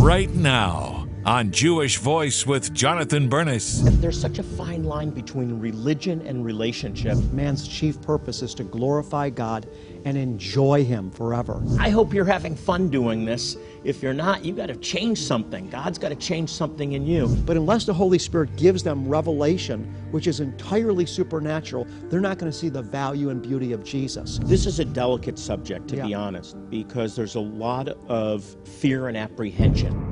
right now on Jewish Voice with Jonathan Bernis. There's such a fine line between religion and relationship. Man's chief purpose is to glorify God and enjoy Him forever. I hope you're having fun doing this. If you're not, you got to change something. God's got to change something in you. But unless the Holy Spirit gives them revelation, which is entirely supernatural, they're not going to see the value and beauty of Jesus. This is a delicate subject, to be honest, because there's a lot of fear and apprehension.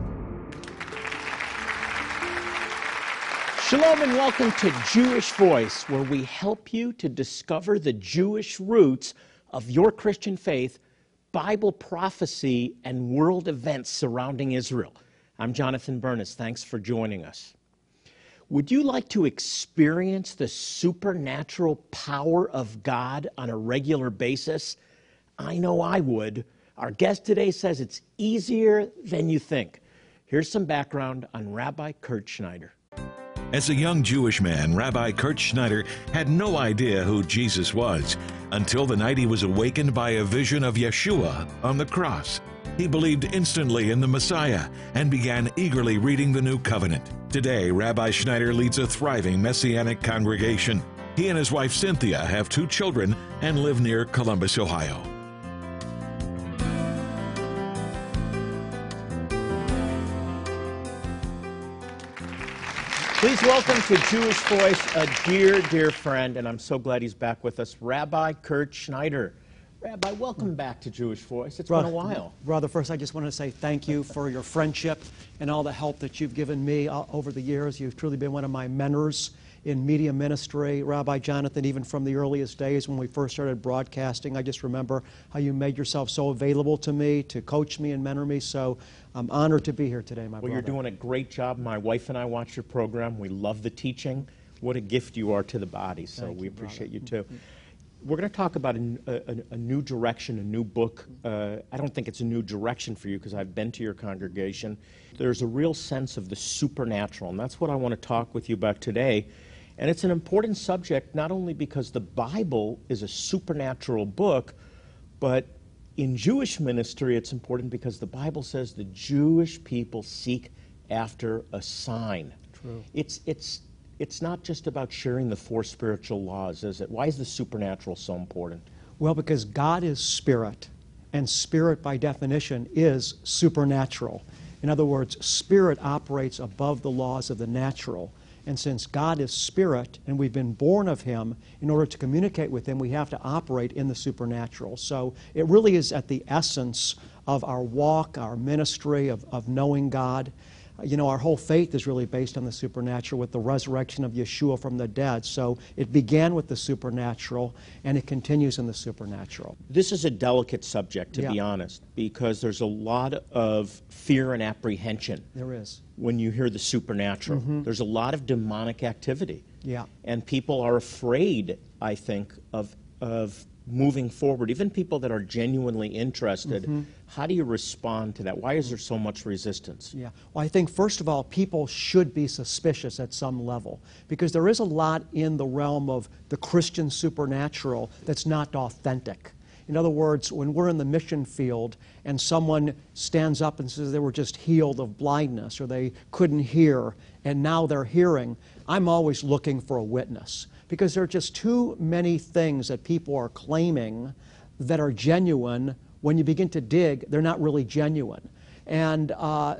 Shalom and welcome to Jewish Voice, where we help you to discover the Jewish roots of your Christian faith, Bible prophecy, and world events surrounding Israel. I'm Jonathan Bernis. Thanks for joining us. Would you like to experience the supernatural power of God on a regular basis? I know I would. Our guest today says it's easier than you think. Here's some background on Rabbi Kurt Schneider. As a young Jewish man, Rabbi Kurt Schneider had no idea who Jesus was until the night he was awakened by a vision of Yeshua on the cross. He believed instantly in the Messiah and began eagerly reading the New Covenant. Today, Rabbi Schneider leads a thriving Messianic congregation. He and his wife Cynthia have two children and live near Columbus, Ohio. Please welcome to Jewish Voice a dear, dear friend, and I'm so glad he's back with us, Rabbi Kurt Schneider. Rabbi, welcome back to Jewish Voice. It's been a while. Brother, first I just want to say thank you for your friendship and all the help that you've given me over the years. You've truly been one of my mentors in media ministry. Rabbi Jonathan, even from the earliest days when we first started broadcasting, I just remember how you made yourself so available to me, to coach me and mentor me. So I'm honored to be here today, my brother. Well, you're doing a great job. My wife and I watch your program. We love the teaching. What a gift you are to the body. So thank we you, appreciate brother. You, too. We're going to talk about a new direction, a new book. I don't think it's a new direction for you because I've been to your congregation. There's a real sense of the supernatural, and that's what I want to talk with you about today. And it's an important subject not only because the Bible is a supernatural book, but in Jewish ministry it's important because the Bible says the Jewish people seek after a sign. True. It's not just about sharing the four spiritual laws, is it? Why is the supernatural so important? Well, because God is spirit, and spirit by definition is supernatural. In other words, spirit operates above the laws of the natural. And since God is spirit and we've been born of Him, in order to communicate with Him, we have to operate in the supernatural. So it really is at the essence of our walk, our ministry, of knowing God. You know, our whole faith is really based on the supernatural with the resurrection of Yeshua from the dead. So it began with the supernatural and it continues in the supernatural. This is a delicate subject, to be honest, because there's a lot of fear and apprehension. There is. When you hear the supernatural, there's a lot of demonic activity. Yeah. And people are afraid, I think, of moving forward, even people that are genuinely interested. How do you respond to that? Why is there so much resistance? Yeah. Well, I think, first of all, people should be suspicious at some level because there is a lot in the realm of the Christian supernatural that's not authentic. In other words, when we're in the mission field and someone stands up and says they were just healed of blindness or they couldn't hear and now they're hearing, I'm always looking for a witness because there are just too many things that people are claiming that are genuine. When you begin to dig, they're not really genuine. And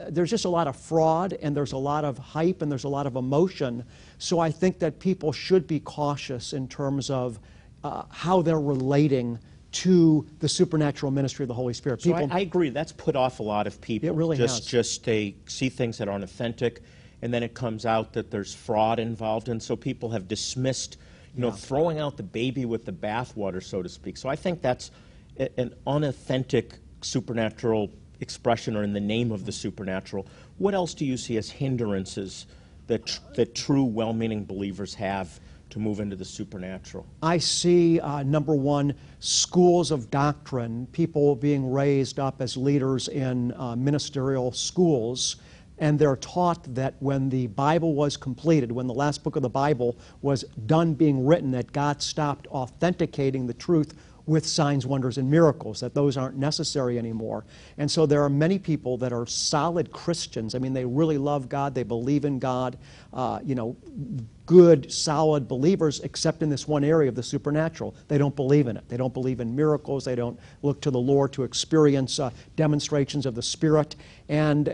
there's just a lot of fraud and there's a lot of hype and there's a lot of emotion. So I think that people should be cautious in terms of how they're relating to the supernatural ministry of the Holy Spirit. So I agree. That's put off a lot of people. It really has. Just they see things that aren't authentic, and then it comes out that there's fraud involved, and so people have dismissed, you know, throwing out the baby with the bathwater, so to speak. So I think that's an unauthentic supernatural expression or in the name of the supernatural. What else do you see as hindrances that, that true, well-meaning believers have to move into the supernatural? I see, number one, schools of doctrine, people being raised up as leaders in ministerial schools, and they're taught that when the Bible was completed, when the last book of the Bible was done being written, that God stopped authenticating the truth with signs, wonders, and miracles, that those aren't necessary anymore. And so there are many people that are solid Christians. I mean, they really love God. They believe in God, you know, good, solid believers, except in this one area of the supernatural. They don't believe in it. They don't believe in miracles. They don't look to the Lord to experience demonstrations of the Spirit. And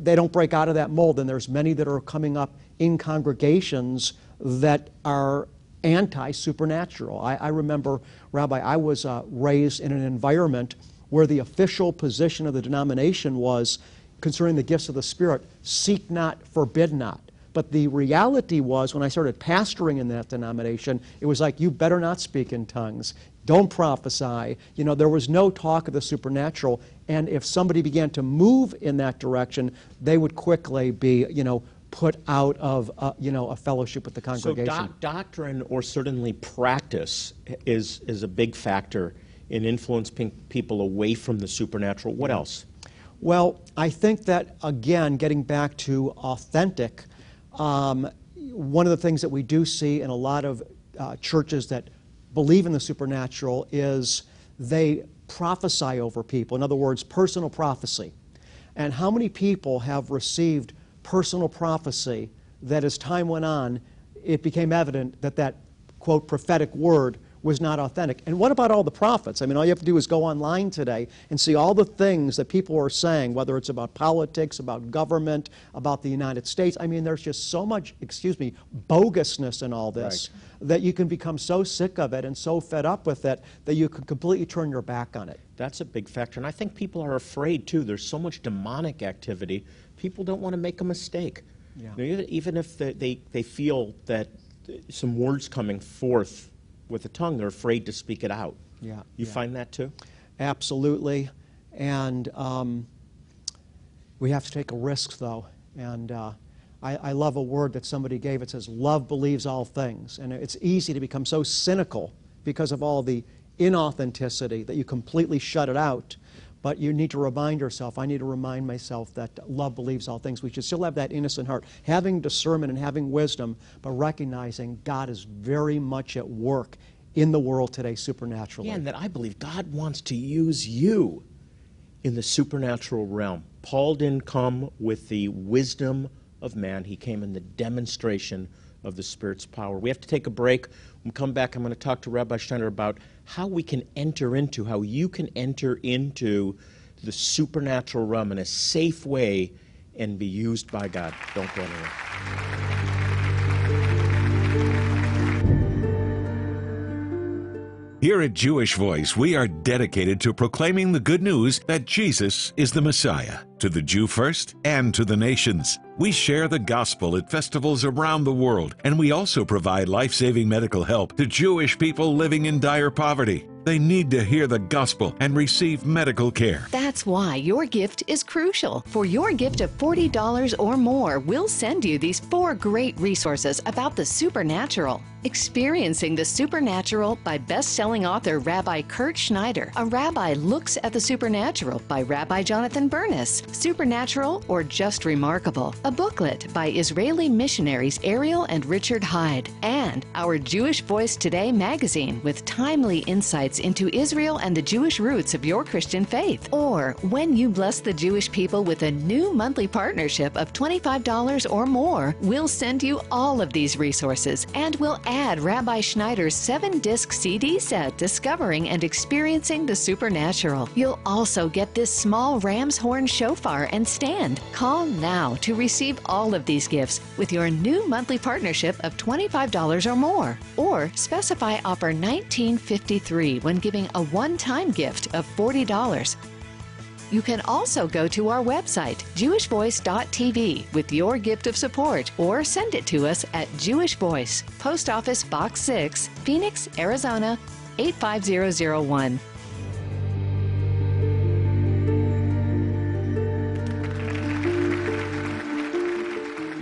they don't break out of that mold. And there's many that are coming up in congregations that are anti-supernatural. I remember, Rabbi, I was raised in an environment where the official position of the denomination was, concerning the gifts of the Spirit, seek not, forbid not. But the reality was, when I started pastoring in that denomination, it was like, you better not speak in tongues. Don't prophesy. You know, there was no talk of the supernatural. And if somebody began to move in that direction, they would quickly be, you know, put out of, you know, a fellowship with the congregation. So doctrine, or certainly practice, is a big factor in influencing people away from the supernatural. What else? Well, I think that, again, getting back to authentic, one of the things that we do see in a lot of churches that believe in the supernatural is they prophesy over people. In other words, personal prophecy. And how many people have received personal prophecy that, as time went on, it became evident that that, quote, prophetic word was not authentic? And what about all the prophets? I mean, all you have to do is go online today and see all the things that people are saying, whether it's about politics, about government, about the United States. I mean, there's just so much, excuse me, bogusness in all this, right, that you can become so sick of it and so fed up with it that you can completely turn your back on it. That's a big factor. And I think people are afraid, too. There's so much demonic activity. People don't want to make a mistake. Yeah. Even if they feel that some word's coming forth with the tongue, they're afraid to speak it out. Yeah, you find that too? Absolutely. And we have to take a risk, though. And I love a word that somebody gave. It says, love believes all things. And it's easy to become so cynical because of all the inauthenticity that you completely shut it out. But you need to remind yourself, I need to remind myself, that love believes all things. We should still have that innocent heart, having discernment and having wisdom, but recognizing God is very much at work in the world today supernaturally. Yeah, and that I believe God wants to use you in the supernatural realm. Paul didn't come with the wisdom of man. He came in the demonstration of the Spirit's power. We have to take a break. When we come back, I'm going to talk to Rabbi Schneider about how we can enter into, how you can enter into the supernatural realm in a safe way and be used by God. Don't go anywhere. Here at Jewish Voice, we are dedicated to proclaiming the good news that Jesus is the Messiah, to the Jew first and to the nations. We share the gospel at festivals around the world, and we also provide life-saving medical help to Jewish people living in dire poverty. They need to hear the gospel and receive medical care. That's why your gift is crucial. For your gift of $40 or more, we'll send you these 4 great resources about the supernatural. Experiencing the Supernatural by best-selling author Rabbi Kurt Schneider. A Rabbi Looks at the Supernatural by Rabbi Jonathan Bernis. Supernatural or Just Remarkable. A booklet by Israeli missionaries Ariel and Richard Hyde. And our Jewish Voice Today magazine with timely insights into Israel and the Jewish roots of your Christian faith. Or when you bless the Jewish people with a new monthly partnership of $25 or more, we'll send you all of these resources, and we'll add Rabbi Schneider's 7-disc CD set, Discovering and Experiencing the Supernatural. You'll also get this small ram's horn shofar and stand. Call now to receive all of these gifts with your new monthly partnership of $25 or more. Or specify offer 1953 when giving a one-time gift of $40. You can also go to our website, jewishvoice.tv, with your gift of support, or send it to us at Jewish Voice, Post Office Box 6, Phoenix, Arizona, 85001.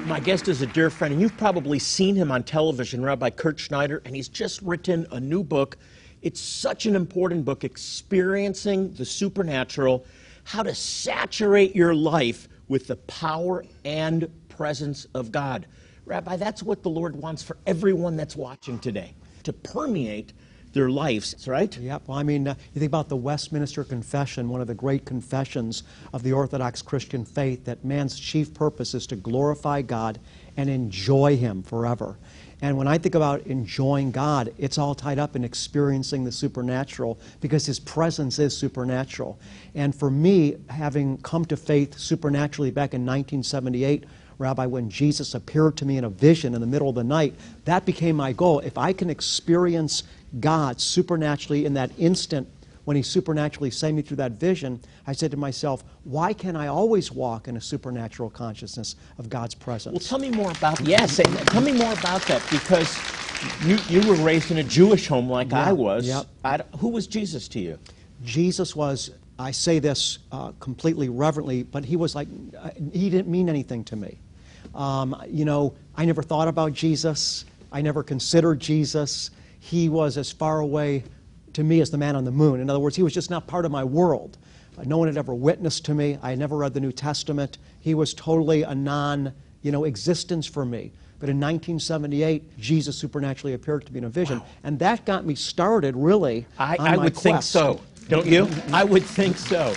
My guest is a dear friend, and you've probably seen him on television, Rabbi Kurt Schneider, and he's just written a new book. It's such an important book, Experiencing the Supernatural: How to Saturate Your Life with the Power and Presence of God. Rabbi, that's what the Lord wants for everyone that's watching today, to permeate their lives, right? Yep. Well, I mean, you think about the Westminster Confession, one of the great confessions of the Orthodox Christian faith, that man's chief purpose is to glorify God and enjoy Him forever. And when I think about enjoying God, it's all tied up in experiencing the supernatural, because His presence is supernatural. And for me, having come to faith supernaturally back in 1978, Rabbi, when Jesus appeared to me in a vision in the middle of the night, that became my goal. If I can experience God supernaturally in that instant, when He supernaturally sent me through that vision, I said to myself, why can't I always walk in a supernatural consciousness of God's presence? Well, tell me more about that. Yes, tell me more about that, because you were raised in a Jewish home like I was. Yep. Who was Jesus to you? Jesus was, I say this completely reverently, but He was like, He didn't mean anything to me. You know, I never thought about Jesus. I never considered Jesus. He was as far away to me as the man on the moon. In other words, He was just not part of my world. No one had ever witnessed to me. I had never read the New Testament. He was totally a non-existence for me. But in 1978, Jesus supernaturally appeared to me in a vision. Wow. And that got me started, really, on my quest. I would think so. Don't you? I would think so.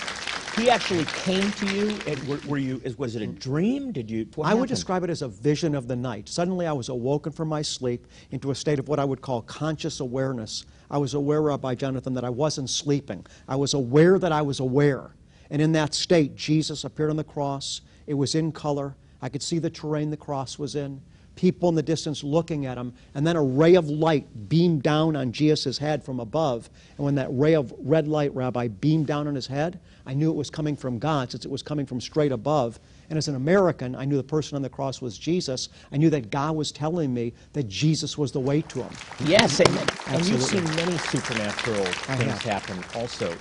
He actually came to you, and was it a dream? What happened? I would describe it as a vision of the night. Suddenly I was awoken from my sleep into a state of what I would call conscious awareness. I was aware, Rabbi Jonathan, that I wasn't sleeping. I was aware that I was aware. And in that state, Jesus appeared on the cross. It was in color. I could see the terrain the cross was in, people in the distance looking at Him, and then a ray of light beamed down on Jesus' head from above. And when that ray of red light, Rabbi, beamed down on His head, I knew it was coming from God, since it was coming from straight above. And as an American, I knew the person on the cross was Jesus. I knew that God was telling me that Jesus was the way to Him. Yes, amen. And you've seen many supernatural things happen also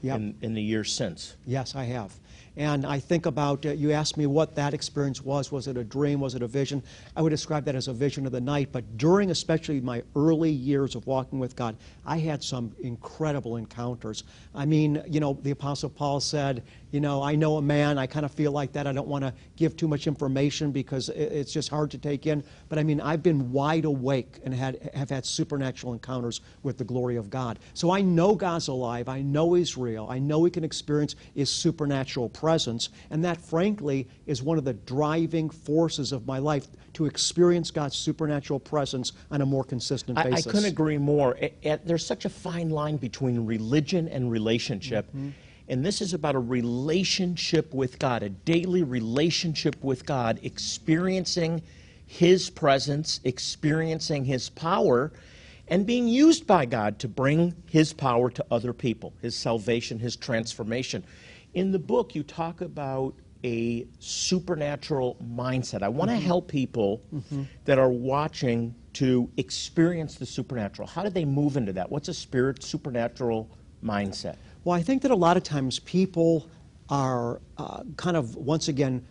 in the years since. Yes, I have. And I think about, you asked me what that experience was. Was it a dream? Was it a vision? I would describe that as a vision of the night. But during especially my early years of walking with God, I had some incredible encounters. I mean, you know, the Apostle Paul said, you know, I know a man, I kind of feel like that. I don't want to give too much information because it's just hard to take in. But I mean, I've been wide awake and have had supernatural encounters with the glory of God. So I know God's alive. I know He's real. I know we can experience His supernatural presence. And that, frankly, is one of the driving forces of my life, to experience God's supernatural presence on a more consistent basis. I couldn't agree more. There's such a fine line between religion and relationship. Mm-hmm. And this is about a relationship with God, a daily relationship with God, experiencing His presence, experiencing His power, and being used by God to bring His power to other people, His salvation, His transformation. In the book, you talk about a supernatural mindset. I want to help people that are watching to experience the supernatural. How do they move into that? What's a supernatural mindset? Well, I think that a lot of times people are kind of, once again,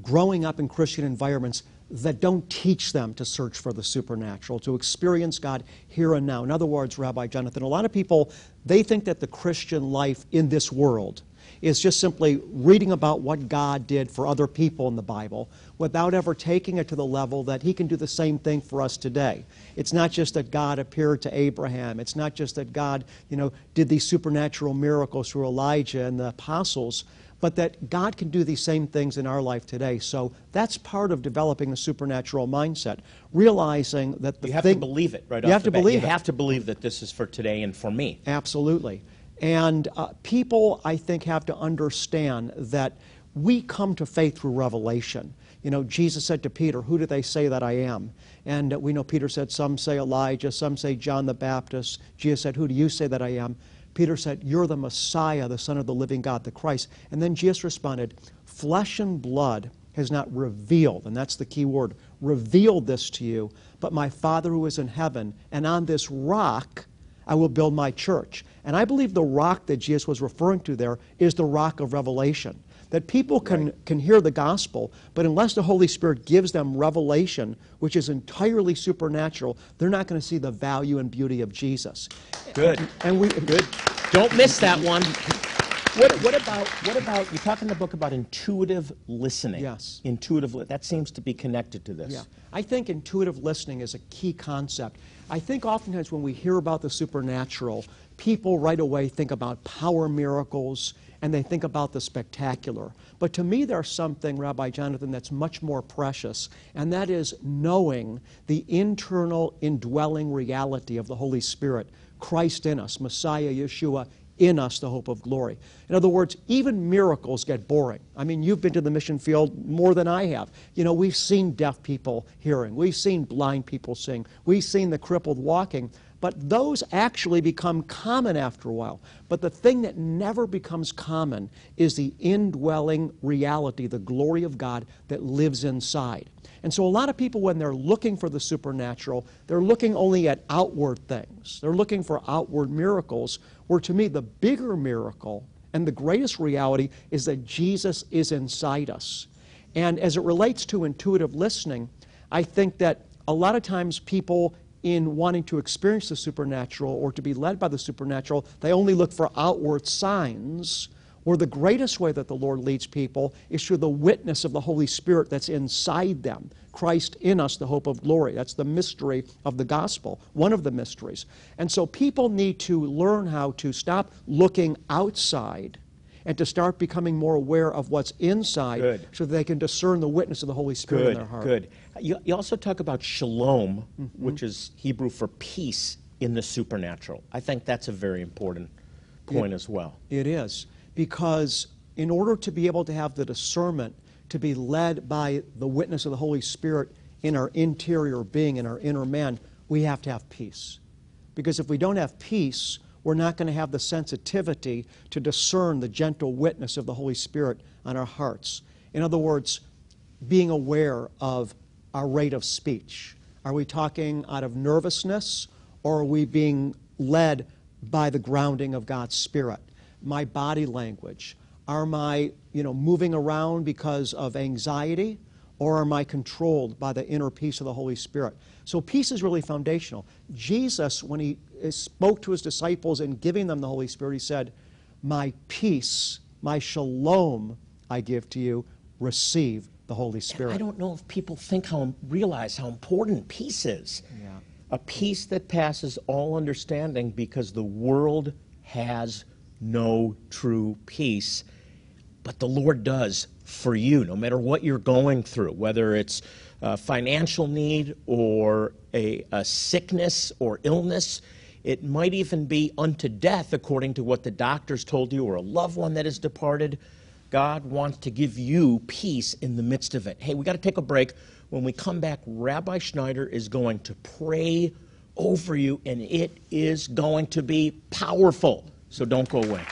growing up in Christian environments that don't teach them to search for the supernatural, to experience God here and now. In other words, Rabbi Jonathan, a lot of people, they think that the Christian life in this world is just simply reading about what God did for other people in the Bible without ever taking it to the level that He can do the same thing for us today. It's not just that God appeared to Abraham. It's not just that God, you know, did these supernatural miracles through Elijah and the apostles, but that God can do these same things in our life today. So that's part of developing a supernatural mindset, realizing that the thing... You have to believe it right off the bat. You have to believe it. You have to believe that this is for today and for me. Absolutely. And people, I think, have to understand that we come to faith through revelation. You know, Jesus said to Peter, who do they say that I am? And we know Peter said, some say Elijah, some say John the Baptist. Jesus said, who do you say that I am? Peter said, you're the Messiah, the Son of the living God, the Christ. And then Jesus responded, flesh and blood has not revealed, and that's the key word, revealed this to you, but my Father who is in heaven, and on this rock I will build my church. And I believe the rock that Jesus was referring to there is the rock of revelation. That people can hear the gospel, but unless the Holy Spirit gives them revelation, which is entirely supernatural, they're not going to see the value and beauty of Jesus. Good. And we don't miss that one. What about you talk in the book about intuitive listening? Yes. That seems to be connected to this. Yeah. I think intuitive listening is a key concept. I think oftentimes when we hear about the supernatural, people right away think about power miracles and they think about the spectacular. But to me, there's something, Rabbi Jonathan, that's much more precious, and that is knowing the internal indwelling reality of the Holy Spirit, Christ in us, Messiah Yeshua in us, the hope of glory. In other words, even miracles get boring. I mean, you've been to the mission field more than I have. You know, we've seen deaf people hearing. We've seen blind people seeing. We've seen the crippled walking. But those actually become common after a while. But the thing that never becomes common is the indwelling reality, the glory of God that lives inside. And so a lot of people, when they're looking for the supernatural, they're looking only at outward things. They're looking for outward miracles, where to me the bigger miracle and the greatest reality is that Jesus is inside us. And as it relates to intuitive listening, I think that a lot of times people, in wanting to experience the supernatural or to be led by the supernatural, they only look for outward signs, or the greatest way that the Lord leads people is through the witness of the Holy Spirit that's inside them. Christ in us, the hope of glory. That's the mystery of the gospel, one of the mysteries. And so people need to learn how to stop looking outside and to start becoming more aware of what's inside, so that they can discern the witness of the Holy Spirit in their heart. You also talk about shalom, which is Hebrew for peace in the supernatural. I think that's a very important point as well. It is. Because in order to be able to have the discernment, to be led by the witness of the Holy Spirit in our interior being, in our inner man, we have to have peace. Because if we don't have peace, we're not going to have the sensitivity to discern the gentle witness of the Holy Spirit on our hearts. In other words, being aware of our rate of speech. Are we talking out of nervousness, or are we being led by the grounding of God's Spirit? My body language? Am I, moving around because of anxiety, or am I controlled by the inner peace of the Holy Spirit? So peace is really foundational. Jesus, when he spoke to his disciples and giving them the Holy Spirit, he said, "My peace, my shalom I give to you, receive the Holy Spirit." And I don't know if people realize how important peace is. Yeah. A peace that passes all understanding, because the world has no true peace, but the Lord does for you, no matter what you're going through, whether it's financial need or a sickness or illness. It might even be unto death, according to what the doctors told you, or a loved one that has departed. God wants to give you peace in the midst of it. Hey, we got to take a break. When we come back, Rabbi Schneider is going to pray over you, and it is going to be powerful. So don't go away.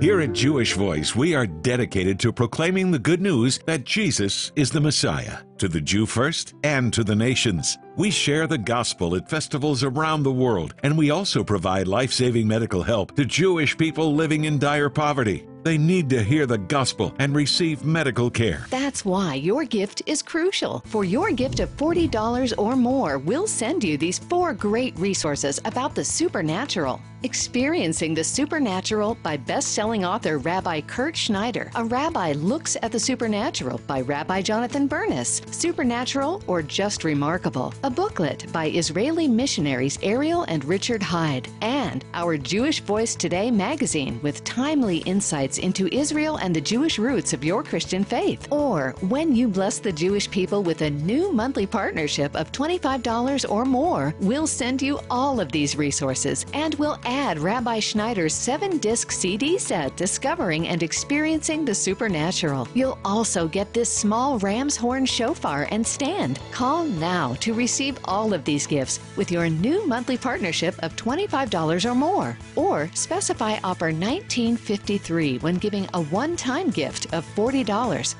Here at Jewish Voice, we are dedicated to proclaiming the good news that Jesus is the Messiah, to the Jew first and to the nations. We share the gospel at festivals around the world, and we also provide life-saving medical help to Jewish people living in dire poverty. They need to hear the gospel and receive medical care. That's why your gift is crucial. For your gift of $40 or more, we'll send you these 4 great resources about the supernatural. Experiencing the Supernatural by best-selling author Rabbi Kurt Schneider. A Rabbi Looks at the Supernatural by Rabbi Jonathan Bernis. Supernatural or Just Remarkable. A booklet by Israeli missionaries Ariel and Richard Hyde. And our Jewish Voice Today magazine with timely insights into Israel and the Jewish roots of your Christian faith. Or when you bless the Jewish people with a new monthly partnership of $25 or more, we'll send you all of these resources, and we'll add Rabbi Schneider's 7-disc CD set, Discovering and Experiencing the Supernatural. You'll also get this small ram's horn shofar and stand. Call now to receive all of these gifts with your new monthly partnership of $25 or more, or specify offer 1953 when giving a one-time gift of $40.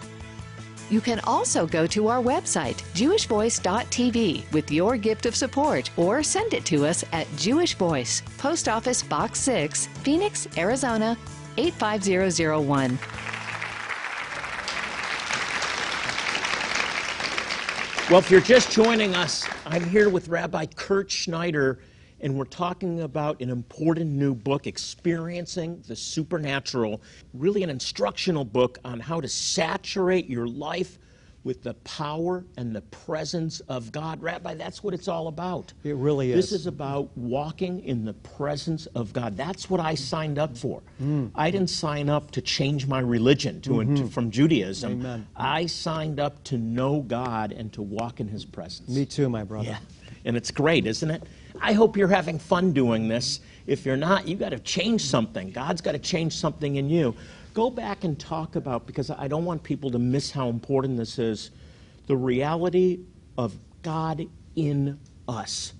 You can also go to our website, jewishvoice.tv, with your gift of support, or send it to us at Jewish Voice, Post Office Box 6, Phoenix, Arizona, 85001. Well, if you're just joining us, I'm here with Rabbi Kurt Schneider, and we're talking about an important new book, Experiencing the Supernatural, really an instructional book on how to saturate your life with the power and the presence of God. Rabbi, that's what it's all about. It really is. This is about walking in the presence of God. That's what I signed up for. I didn't sign up to change my religion from Judaism. Amen. I signed up to know God and to walk in His presence. Me too, my brother. Yeah. And it's great, isn't it? I hope you're having fun doing this. If you're not, you've got to change something. God's got to change something in you. Go back and talk about, because I don't want people to miss how important this is, the reality of God in us.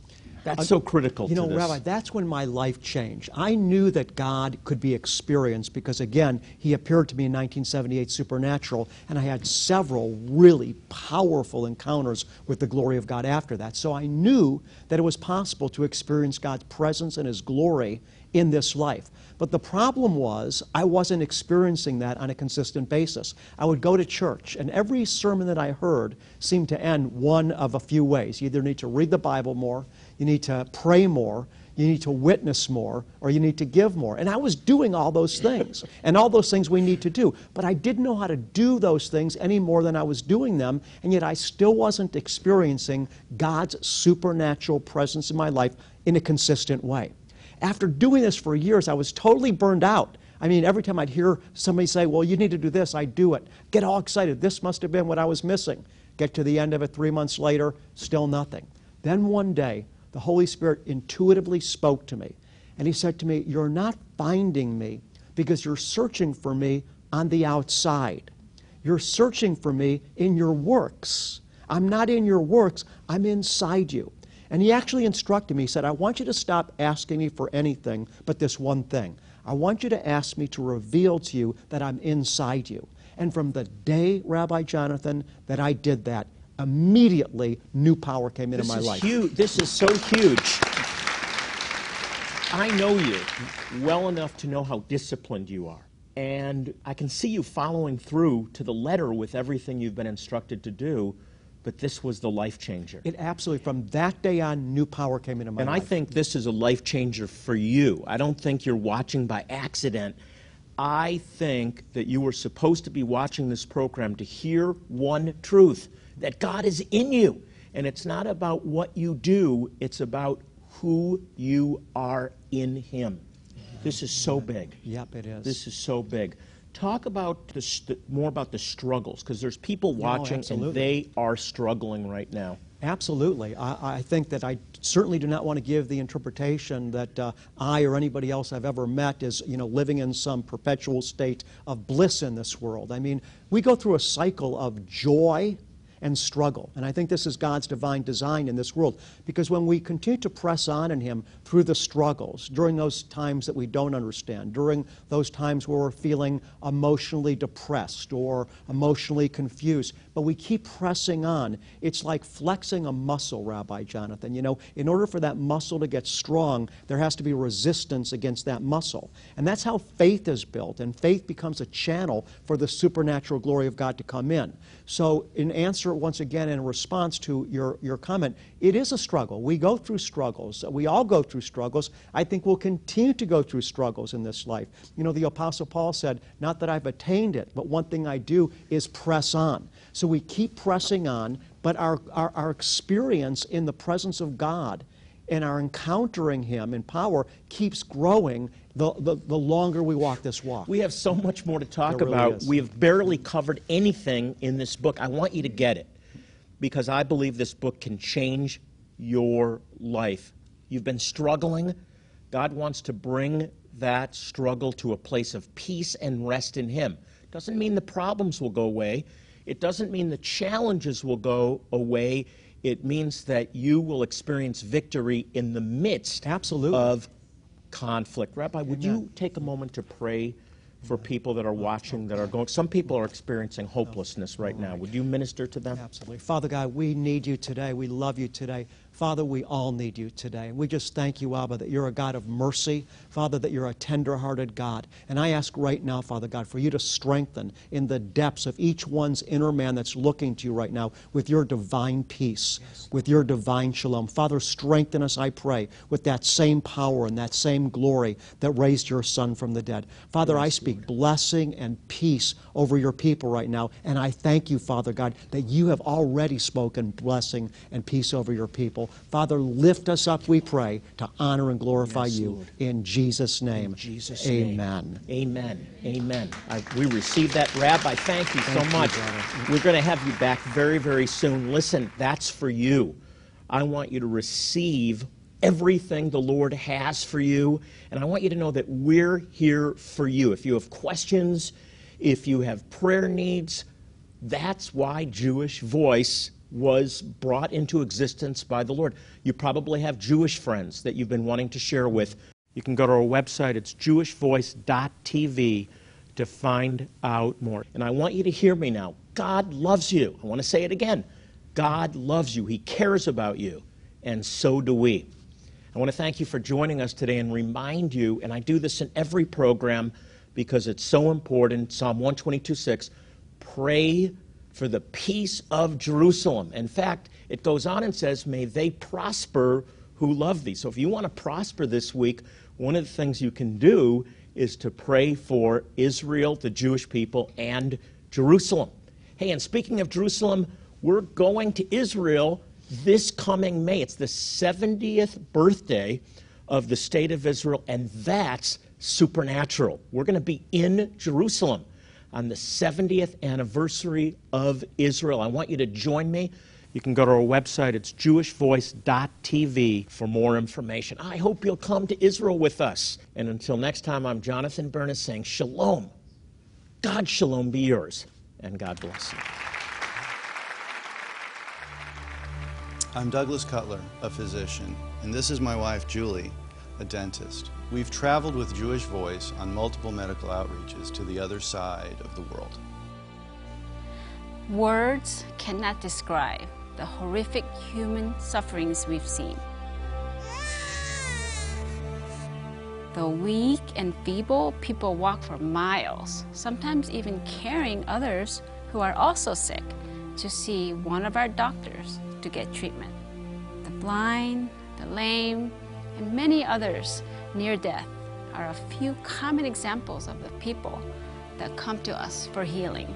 That's so critical to this. You know, Rabbi, that's when my life changed. I knew that God could be experienced because, again, He appeared to me in 1978, Supernatural, and I had several really powerful encounters with the glory of God after that. So I knew that it was possible to experience God's presence and His glory in this life. But the problem was I wasn't experiencing that on a consistent basis. I would go to church, and every sermon that I heard seemed to end one of a few ways. You either need to read the Bible more, you need to pray more, you need to witness more, or you need to give more. And I was doing all those things, and all those things we need to do. But I didn't know how to do those things any more than I was doing them, and yet I still wasn't experiencing God's supernatural presence in my life in a consistent way. After doing this for years, I was totally burned out. I mean, every time I'd hear somebody say, well, you need to do this, I'd do it. Get all excited. This must have been what I was missing. Get to the end of it 3 months later, still nothing. Then one day, the Holy Spirit intuitively spoke to me. And He said to me, you're not finding me because you're searching for me on the outside. You're searching for me in your works. I'm not in your works. I'm inside you. And He actually instructed me. He said, I want you to stop asking me for anything but this one thing. I want you to ask me to reveal to you that I'm inside you. And from the day, Rabbi Jonathan, that I did that, immediately new power came into my life. This is so huge. I know you well enough to know how disciplined you are. And I can see you following through to the letter with everything you've been instructed to do. But this was the life changer. It absolutely, from that day on, new power came into my life. And I think this is a life changer for you. I don't think you're watching by accident. I think that you were supposed to be watching this program to hear one truth, that God is in you. And it's not about what you do, it's about who you are in Him. This is so big. Yep, it is. This is so big. Talk about more about the struggles, because there's people watching and they are struggling right now. Absolutely. I think that I certainly do not want to give the interpretation that I or anybody else I've ever met is, you know, living in some perpetual state of bliss in this world. I mean, we go through a cycle of joy and struggle. And I think this is God's divine design in this world, because when we continue to press on in Him through the struggles, during those times that we don't understand, during those times where we're feeling emotionally depressed or emotionally confused, but we keep pressing on, it's like flexing a muscle, Rabbi Jonathan. You know, in order for that muscle to get strong, there has to be resistance against that muscle. And that's how faith is built, and faith becomes a channel for the supernatural glory of God to come in. So in answer, once again, in response to your comment, it is a struggle. We go through struggles. We all go through struggles. I think we'll continue to go through struggles in this life. You know, the Apostle Paul said, not that I've attained it, but one thing I do is press on. So we keep pressing on, but our experience in the presence of God and our encountering Him in power keeps growing the longer we walk this walk. We have so much more to talk about. We have barely covered anything in this book. I want you to get it, because I believe this book can change your life. You've been struggling. God wants to bring that struggle to a place of peace and rest in Him. Doesn't mean the problems will go away. It doesn't mean the challenges will go away. It means that you will experience victory in the midst of conflict. Rabbi, would you take a moment to pray for people that are watching, that are going? Some people are experiencing hopelessness right now. Would you minister to them? Absolutely. Father God, we need You today. We love You today. Father, we all need you today. We just thank you, Abba, that you're a God of mercy. Father, that you're a tender-hearted God. And I ask right now, Father God, for you to strengthen in the depths of each one's inner man that's looking to you right now with your divine peace, yes, with your divine shalom. Father, strengthen us, I pray, with that same power and that same glory that raised your Son from the dead. Father, yes, I speak Lord, blessing and peace over your people right now. And I thank you, Father God, that you have already spoken blessing and peace over your people. Father, lift us up, we pray, to honor and glorify yes, you. Lord. In Jesus' name, in Jesus' amen. Name. Amen. Amen. We receive that. Rabbi, thank you so much. You, we're going to have you back very, very soon. Listen, that's for you. I want you to receive everything the Lord has for you, and I want you to know that we're here for you. If you have questions, if you have prayer needs, that's why Jewish Voice was brought into existence by the Lord. You probably have Jewish friends that you've been wanting to share with. You can go to our website, it's jewishvoice.tv, to find out more. And I want you to hear me now. God loves you. I want to say it again. God loves you. He cares about you, and so do we. I want to thank you for joining us today and remind you, and I do this in every program because it's so important, Psalm 122:6, pray for the peace of Jerusalem. In fact, it goes on and says, may they prosper who love thee. So if you want to prosper this week, one of the things you can do is to pray for Israel, the Jewish people, and Jerusalem. Hey, and speaking of Jerusalem, we're going to Israel this coming May. It's the 70th birthday of the state of Israel, and that's supernatural. We're going to be in Jerusalem on the 70th anniversary of Israel. I want you to join me. You can go to our website. It's jewishvoice.tv for more information. I hope you'll come to Israel with us. And until next time, I'm Jonathan Bernis saying shalom. God's shalom be yours, and God bless you. I'm Douglas Cutler, a physician, and this is my wife, Julie, a dentist. We've traveled with Jewish Voice on multiple medical outreaches to the other side of the world. Words cannot describe the horrific human sufferings we've seen. The weak and feeble people walk for miles, sometimes even carrying others who are also sick to see one of our doctors to get treatment. The blind, the lame, and many others near death are a few common examples of the people that come to us for healing.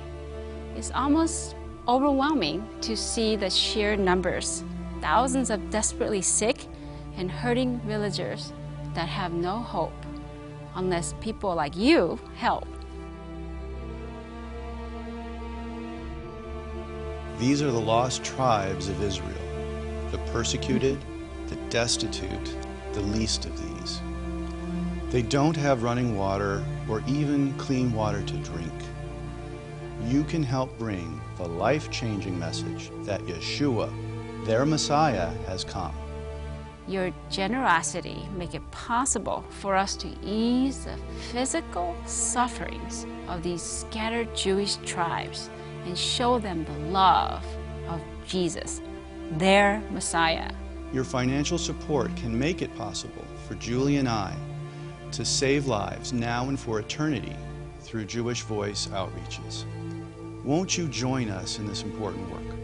It's almost overwhelming to see the sheer numbers, thousands of desperately sick and hurting villagers that have no hope unless people like you help. These are the lost tribes of Israel, the persecuted, the destitute, the least of these. They don't have running water or even clean water to drink. You can help bring the life-changing message that Yeshua, their Messiah, has come. Your generosity makes it possible for us to ease the physical sufferings of these scattered Jewish tribes and show them the love of Jesus, their Messiah. Your financial support can make it possible for Julie and I to save lives now and for eternity through Jewish Voice outreaches. Won't you join us in this important work?